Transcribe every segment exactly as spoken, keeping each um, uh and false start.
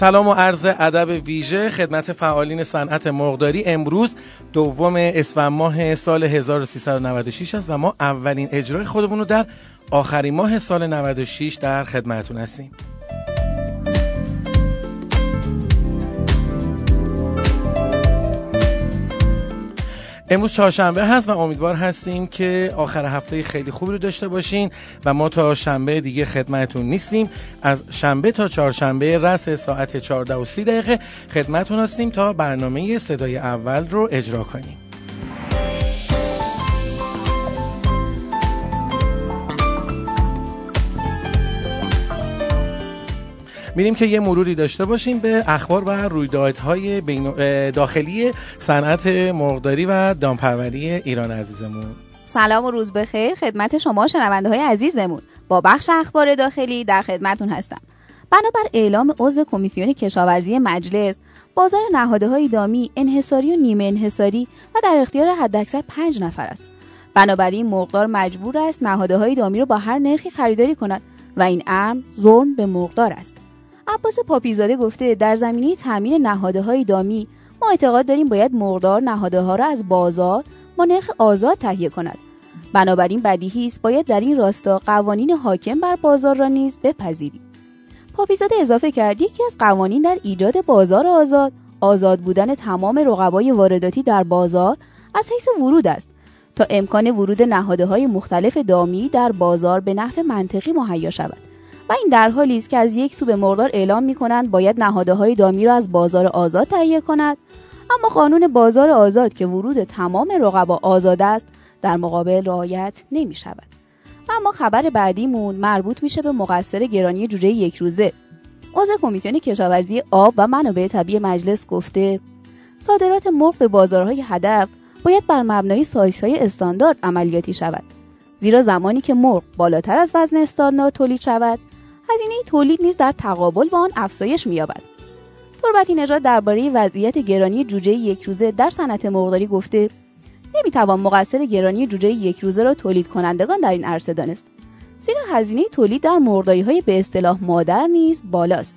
سلام و عرض ادب ویژه خدمت فعالین صنعت مرغداری. امروز دوم اسفند ماه سال هزار و سیصد و نود و شش است و ما اولین اجرای خودمون رو در آخرین ماه سال نود و شش در خدمتتون هستیم. امروز چهارشنبه هست و امیدوار هستیم که آخر هفته خیلی خوبی رو داشته باشین و ما تا شنبه دیگه خدمتتون نیستیم. از شنبه تا چهارشنبه رأس ساعت چهارده و سی دقیقه خدمتتون هستیم تا برنامه صدای اول رو اجرا کنیم. می‌ریم که یه مروری داشته باشیم به اخبار و رویدادهای داخلی صنعت مرغداری و دامپروری ایران عزیزمون. سلام و روز بخیر خدمت شما شنونده‌های عزیزمون. با بخش اخبار داخلی در خدمتتون هستم. بنابر اعلام عضو کمیسیون کشاورزی مجلس، بازار نهادهای دامی انحصاری و نیمه انحصاری و در اختیار حداکثر پنج نفر است. بنابراین مرغدار مجبور است نهادهای دامی را با هر نرخی خریداری کند و این امر ظلم به مرغدار است. عباس پاپیزاده گفته در زمینه تامین نهادهای دامی ما اعتقاد داریم باید مرغدار نهادها را از بازار با نرخ آزاد تهیه کند. بنابراین بدیهی است باید در این راستا قوانین حاکم بر بازار را نیز بپذیریم. پاپیزاده اضافه کرد یکی از قوانین در ایجاد بازار آزاد، آزاد بودن تمام رقبای وارداتی در بازار از حیث ورود است تا امکان ورود نهادهای مختلف دامی در بازار به نحو منطقی مهیا شود. و این در حالی است که از یک سو به مرغدار اعلام می‌کنند باید نهادهای دامی را از بازار آزاد تهیه کند، اما قانون بازار آزاد که ورود تمام رقبا آزاد است در مقابل رعایت نمی‌شود. اما خبر بعدیمون مربوط میشه به مقصر گرانی جوجه یک روزه. عضو کمیسیون کشاورزی آب و منابع طبیعی مجلس گفته صادرات مرغ به بازارهای هدف باید بر مبنای سایزهای استاندارد عملیاتی شود، زیرا زمانی که مرغ بالاتر از وزن استاندارد تولید شود هزینه تولید نیز در تقابل با آن افزایش می‌یابد. توربتی نجات درباره وضعیت گرانی جوجه یک روزه در صنعت مرغداری گفته نمی‌توان مقصر گرانی جوجه یک روزه را تولید کنندگان در این عرصه دانست، زیرا هزینه تولید در مرغداری‌های به اصطلاح مادر نیز بالاست.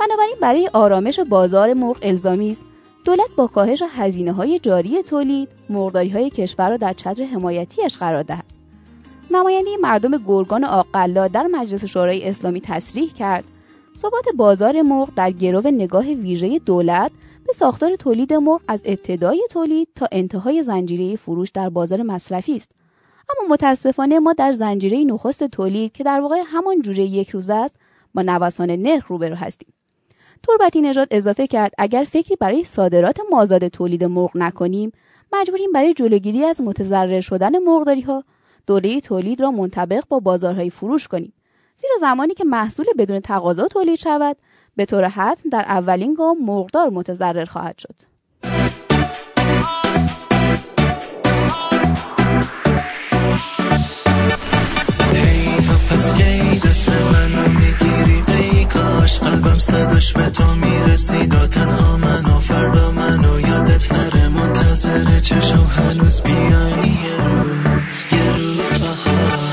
بنابراین برای آرامش بازار مرغ الزامی است دولت با کاهش هزینه‌های جاری تولید مرغداری‌های کشور را در چتر حمایتیش قرار دهد. نماینده مردم گرگان آقلا در مجلس شورای اسلامی تصریح کرد ثبات بازار مرغ در گرو نگاه ویژه دولت به ساختار تولید مرغ از ابتدای تولید تا انتهای زنجیره فروش در بازار مصرفی است، اما متاسفانه ما در زنجیره نخست تولید که در واقع همان جوجه یک روزه است با نوسان نرخ روبرو هستیم. توربتی نجات اضافه کرد اگر فکری برای صادرات مازاد تولید مرغ نکنیم مجبوریم برای جلوگیری از متضرر شدن مرغداری‌ها دوره تولید را منطبق با بازارهای فروش کنیم، زیرا زمانی که محصول بدون تقاضا تولید شود به طور حتم در اولین گام مرغدار متضرر خواهد شد. قلبم صداش به تو میرسید و تنها من و فردا من و یادت نره منتظر چشم هنوز بیایی یه روز یه روز بخار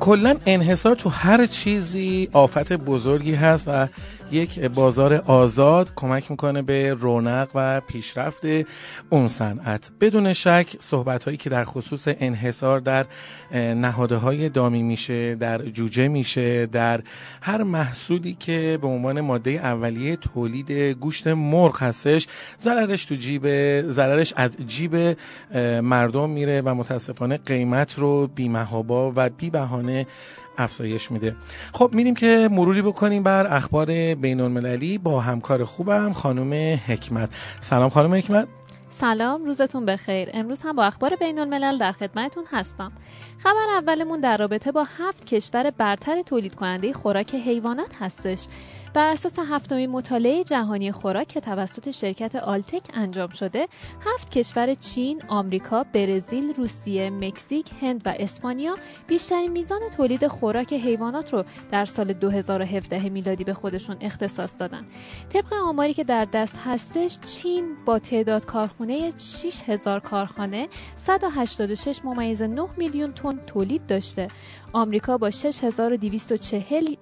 کلا انحصار تو هر چیزی آفت بزرگی هست و یک بازار آزاد کمک میکنه به رونق و پیشرفت اون صنعت. بدون شک صحبت هایی که در خصوص انحصار در نهادهای دامی میشه، در جوجه میشه، در هر محصولی که به عنوان ماده اولیه تولید گوشت مرغ هستش، ضررش تو جیب ضررش از جیب مردم میره و متاسفانه قیمت رو بی‌محابا و بی بهانه افزایش میده. خب میریم که مروری بکنیم بر اخبار بین‌المللی با همکار خوبم خانوم حکمت. سلام خانوم حکمت. سلام، روزتون بخیر. امروز هم با اخبار بین‌الملل در خدمتتون هستم. خبر اولمون در رابطه با هفت کشور برتر تولید کننده خوراک حیوانات هستش. بر اساس هفتمین مطالعه جهانی خوراک که توسط شرکت آلتک انجام شده، هفت کشور چین، آمریکا، برزیل، روسیه، مکزیک، هند و اسپانیا بیشترین میزان تولید خوراک حیوانات رو در سال دو هزار و هفده میلادی به خودشون اختصاص دادن. طبق آماری که در دست هستش، چین با تعداد کارخونه شش هزار کارخانه صد و هشتاد و شش ممیز نه میلیون تن تولید داشته. آمریکا با شش هزار و دویست و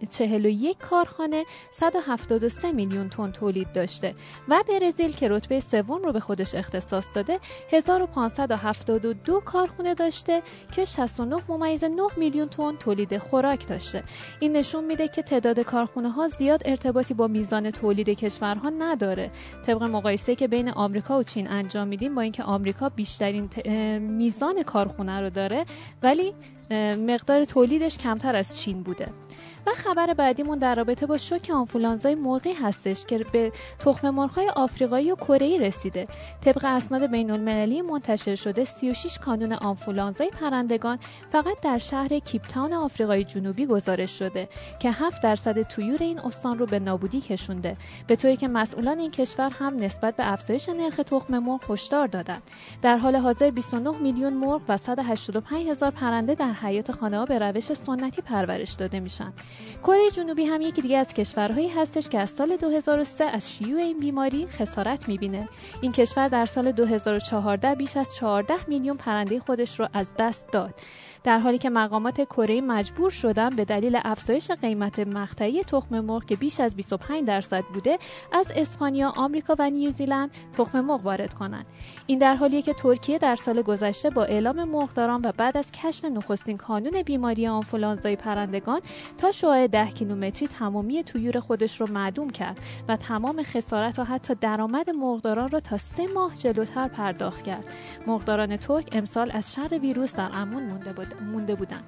چهل و یک کارخانه صد و هفتاد و سه میلیون تن تولید داشته و برزیل که رتبه سوم رو به خودش اختصاص داده هزار و پانصد و هفتاد و دو کارخانه داشته که شصت و نه ممیز نه میلیون تن تولید خوراک داشته. این نشون میده که تعداد کارخانه ها زیاد ارتباطی با میزان تولید کشورها نداره. طبق مقایسه که بین آمریکا و چین انجام میدیم، با اینکه آمریکا بیشترین ت... میزان کارخانه رو داره ولی مقدار تولیدش کمتر از چین بوده. و خبر بعدیمون در رابطه با شوک آنفولانزای مرغی هستش که به تخم مرغ‌های آفریقایی و کره‌ای رسیده. طبق اسناد بین‌المللی منتشر شده سی و شش کانون آنفولانزای پرندگان فقط در شهر کیپ تاون آفریقای جنوبی گزارش شده که هفت درصد طیور این استان رو به نابودی کشونده، به طوری که مسئولان این کشور هم نسبت به افزایش نرخ تخم مرغ هشدار دادند. در حال حاضر بیست و نه میلیون مرغ و صد و هشتاد و پنج هزار پرنده در حیات خانه‌ها به روش سنتی پرورش داده میشن. کره جنوبی هم یکی دیگه از کشورهایی هستش که از سال دو هزار و سه از شیوع این بیماری خسارت می‌بینه. این کشور در سال دو هزار و چهارده بیش از چهارده میلیون پرنده خودش رو از دست داد، در حالی که مقامات کره مجبور شدن به دلیل افزایش قیمت مقطعی تخم مرغ که بیش از بیست و پنج درصد بوده از اسپانیا، آمریکا و نیوزیلند تخم مرغ وارد کنند. این در حالیه که ترکیه در سال گذشته با اعلام مرغداران و بعد از کشف نخستین کانون بیماری آنفولانزای پرندگان تا شعاع ده کیلومتری تمامی طیور خودش رو معدوم کرد و تمام خسارت و حتی درآمد مرغداران را تا سه ماه جلوتر پرداخت کرد. مرغداران ترک امسال از شر ویروس در امان مونده بود. مونده بودن.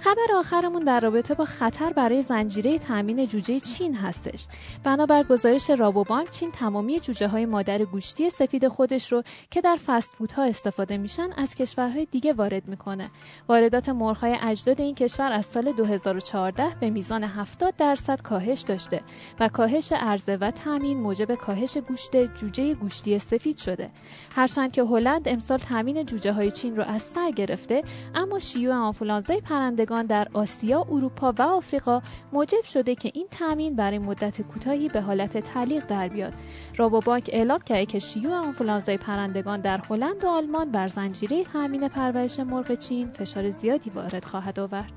خبر آخرمون در رابطه با خطر برای زنجیره تامین جوجه چین هستش. بنابر گزارش رابوبانک، چین تمامی جوجه های مادر گوشتی سفید خودش رو که در فست فودها استفاده میشن از کشورهای دیگه وارد میکنه. واردات مرغ های اجداد این کشور از سال دو هزار و چهارده به میزان هفتاد درصد کاهش داشته و کاهش عرضه و تامین موجب کاهش گوشت جوجه گوشتی سفید شده. هرچند که هلند امسال تامین جوجه های چین رو از سر گرفته، اما شیوع آنفولانزای پرندگان در آسیا، اروپا و آفریقا موجب شده که این تامین برای مدت کوتاهی به حالت تعلیق در بیاد. رابوبانک اعلام کرده که شیوع آنفولانزای پرندگان در هلند و آلمان بر زنجیره تامین پرورش مرغ چین فشار زیادی وارد خواهد آورد.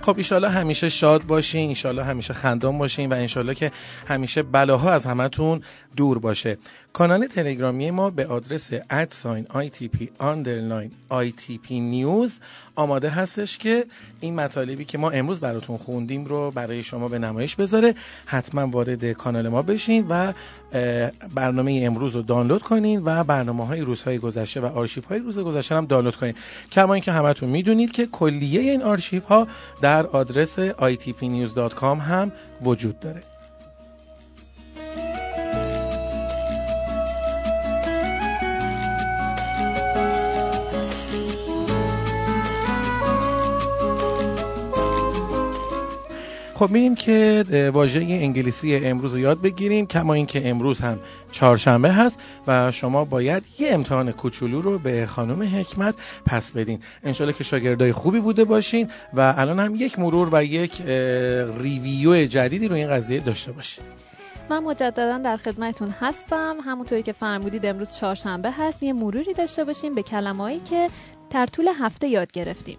خب انشالله همیشه شاد باشین، انشالله همیشه خندان باشین و انشالله که همیشه بلاها از همتون دور باشه. کانال تلگرامی ما به آدرس ات آیتیپی آندرلاین آیتیپی نیوز آماده هستش که این مطالبی که ما امروز براتون خوندیم رو برای شما به نمایش بذاره. حتما وارد کانال ما بشین و برنامه امروز رو دانلود کنین و برنامه‌های روزهای گذشته و آرشیوهای روز گذشته هم دانلود کنین. کما اینکه همتون میدونید که کلیه این آرشیوها در آدرس آی تی پی نیوز دات کام هم وجود داره. خب می‌بینیم که واژه انگلیسی امروز رو یاد بگیریم، کما اینکه امروز هم چهارشنبه هست و شما باید یه امتحان کوچولو رو به خانوم حکمت پس بدین. انشالله که شاگردای خوبی بوده باشین و الان هم یک مرور و یک ریویو جدیدی رو این قضیه داشته باشین. من مجددا در خدمتتون هستم. همونطوری که فرمودید امروز چهارشنبه هست، یه مروری داشته باشیم به کلمه‌هایی که در طول هفته یاد گرفتیم.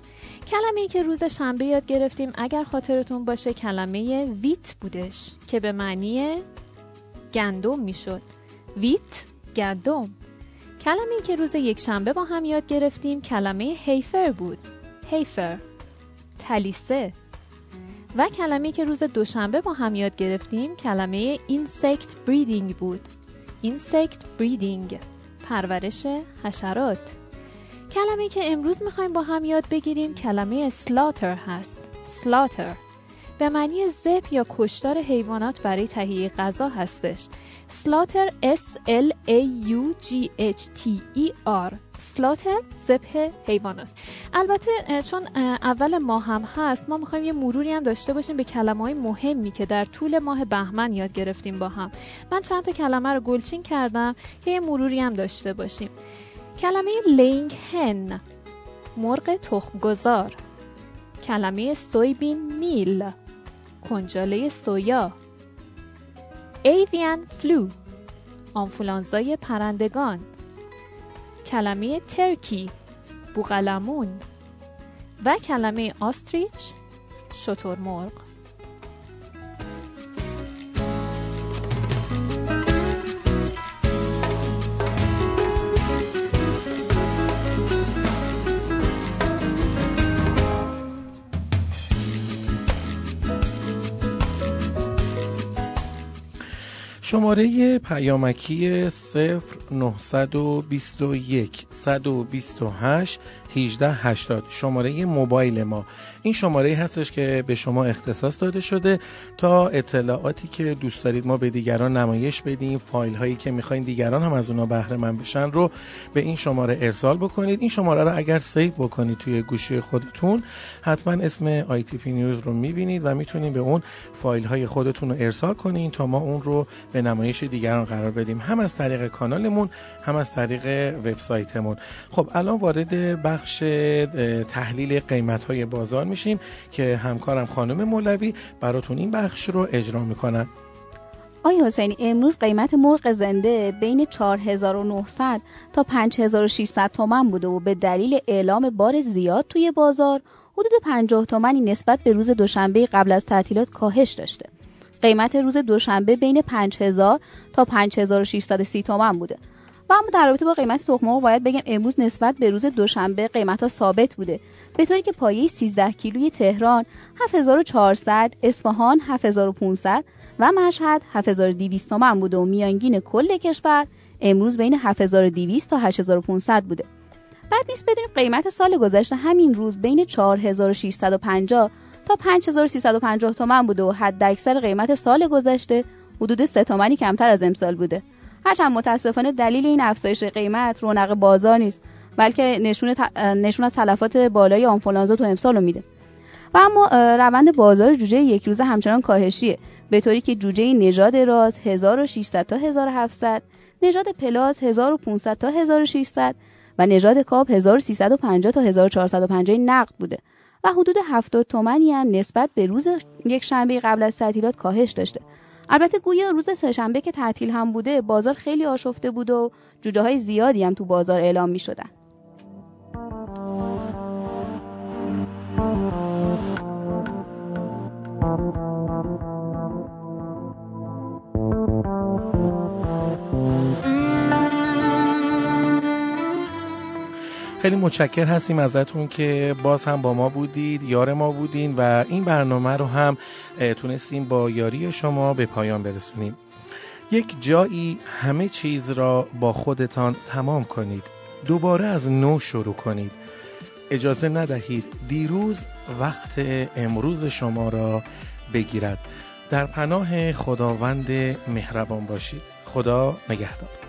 کلمه‌ای که روز شنبه یاد گرفتیم اگر خاطرتون باشه کلمه ویت بودش که به معنی گندم میشد. ویت گندم. کلمه‌ای که روز یک شنبه با هم یاد گرفتیم کلمه هیفر بود. هیفر تلیسه. و کلمه‌ای که روز دوشنبه با هم یاد گرفتیم کلمه اینسکت بریدینگ بود. اینسکت بریدینگ پرورش حشرات. کلمه‌ای که امروز می‌خوایم با هم یاد بگیریم کلمه سلاتر هست. سلاتر به معنی ذبح یا کشتار حیوانات برای تهیه غذا هستش. سلاتر S L A U G H T E R سلاتر ذبح حیوانات. البته چون اول ماه هم هست ما می‌خوایم یه مروری هم داشته باشیم به کلمه‌های مهمی که در طول ماه بهمن یاد گرفتیم با هم. من چند تا کلمه رو گلچین کردم که یه مروری هم داشته باشیم. کلمه لینگ هن مرغ تخم گذار، کلمه سویبین میل کنجاله سویا، ایویان فلو آنفولانزای پرندگان، کلمه ترکی بوقلمون و کلمه آستریچ شترمرغ. شماره پیامکی صفر نه دو یک صد و بیست و هشت هجده هشتاد شماره موبایل ما، این شماره هستش که به شما اختصاص داده شده تا اطلاعاتی که دوست دارید ما به دیگران نمایش بدیم، فایل هایی که میخواین دیگران هم از اونا بهره مند بشن رو به این شماره ارسال بکنید. این شماره رو اگر سیو بکنید توی گوشی خودتون حتما اسم آی تی پی نیوز رو میبینید و میتونید به اون فایل های خودتون رو ارسال کنید تا ما اون رو به نمایش دیگران قرار بدیم، هم از طریق کانالمون هم از طریق وبسایتمون. خب الان وارد بخش تحلیل قیمت‌های بازار میشیم که همکارم خانم مولوی براتون این بخش رو اجرا میکنن. آقای حسینی امروز قیمت مرغ زنده بین چهار هزار و نهصد تا پنج هزار و ششصد تومان بوده و به دلیل اعلام بار زیاد توی بازار حدود پنجاه تومانی نسبت به روز دوشنبه قبل از تعطیلات کاهش داشته. قیمت روز دوشنبه بین پنج هزار تا پنج هزار و ششصد و سی تومان بوده. و اما در رابطه با قیمت تخم‌مرغ باید بگم امروز نسبت به روز دوشنبه قیمت‌ها ثابت بوده، به طوری که پایه سیزده کیلوی تهران هفت هزار و چهارصد، اصفهان هفت هزار و پانصد و مشهد هفت هزار و دویست تومان بوده و میانگین کل کشور امروز بین هفت هزار و دویست تا هشت هزار و پانصد بوده. بعد نیست بدونیم قیمت سال گذشته همین روز بین چهار هزار و ششصد و پنجاه تا پنج هزار و سیصد و پنجاه تومان بوده و حداکثر قیمت سال گذشته حدود سه تومانی کمتر از امسال بوده. هرچند متاسفانه دلیل این افزایش قیمت رونق بازار نیست، بلکه نشون ت... نشون از تلفات بالای آنفولانزا تو امسال رو میده. و اما روند بازار جوجه یک روزه همچنان کاهشیه، به طوری که جوجه نژاد راز هزار و ششصد تا هزار و هفتصد، نژاد پلاس هزار و پانصد تا هزار و ششصد و نژاد کاب هزار و سیصد و پنجاه تا هزار و چهارصد و پنجاه نقد بوده و حدود هفتاد تومانی هم نسبت به روز یک شنبه قبل از تعطیلات کاهش داشته. البته گویا روز سه‌شنبه که تعطیل هم بوده بازار خیلی آشفته بود و جوجه‌های زیادی هم تو بازار اعلام می‌شدن. خیلی متشکر هستیم ازتون که باز هم با ما بودید، یار ما بودین و این برنامه رو هم تونستیم با یاری شما به پایان برسونیم. یک جایی همه چیز را با خودتان تمام کنید، دوباره از نو شروع کنید، اجازه ندهید دیروز وقت امروز شما را بگیرد. در پناه خداوند مهربان باشید. خدا نگهدار.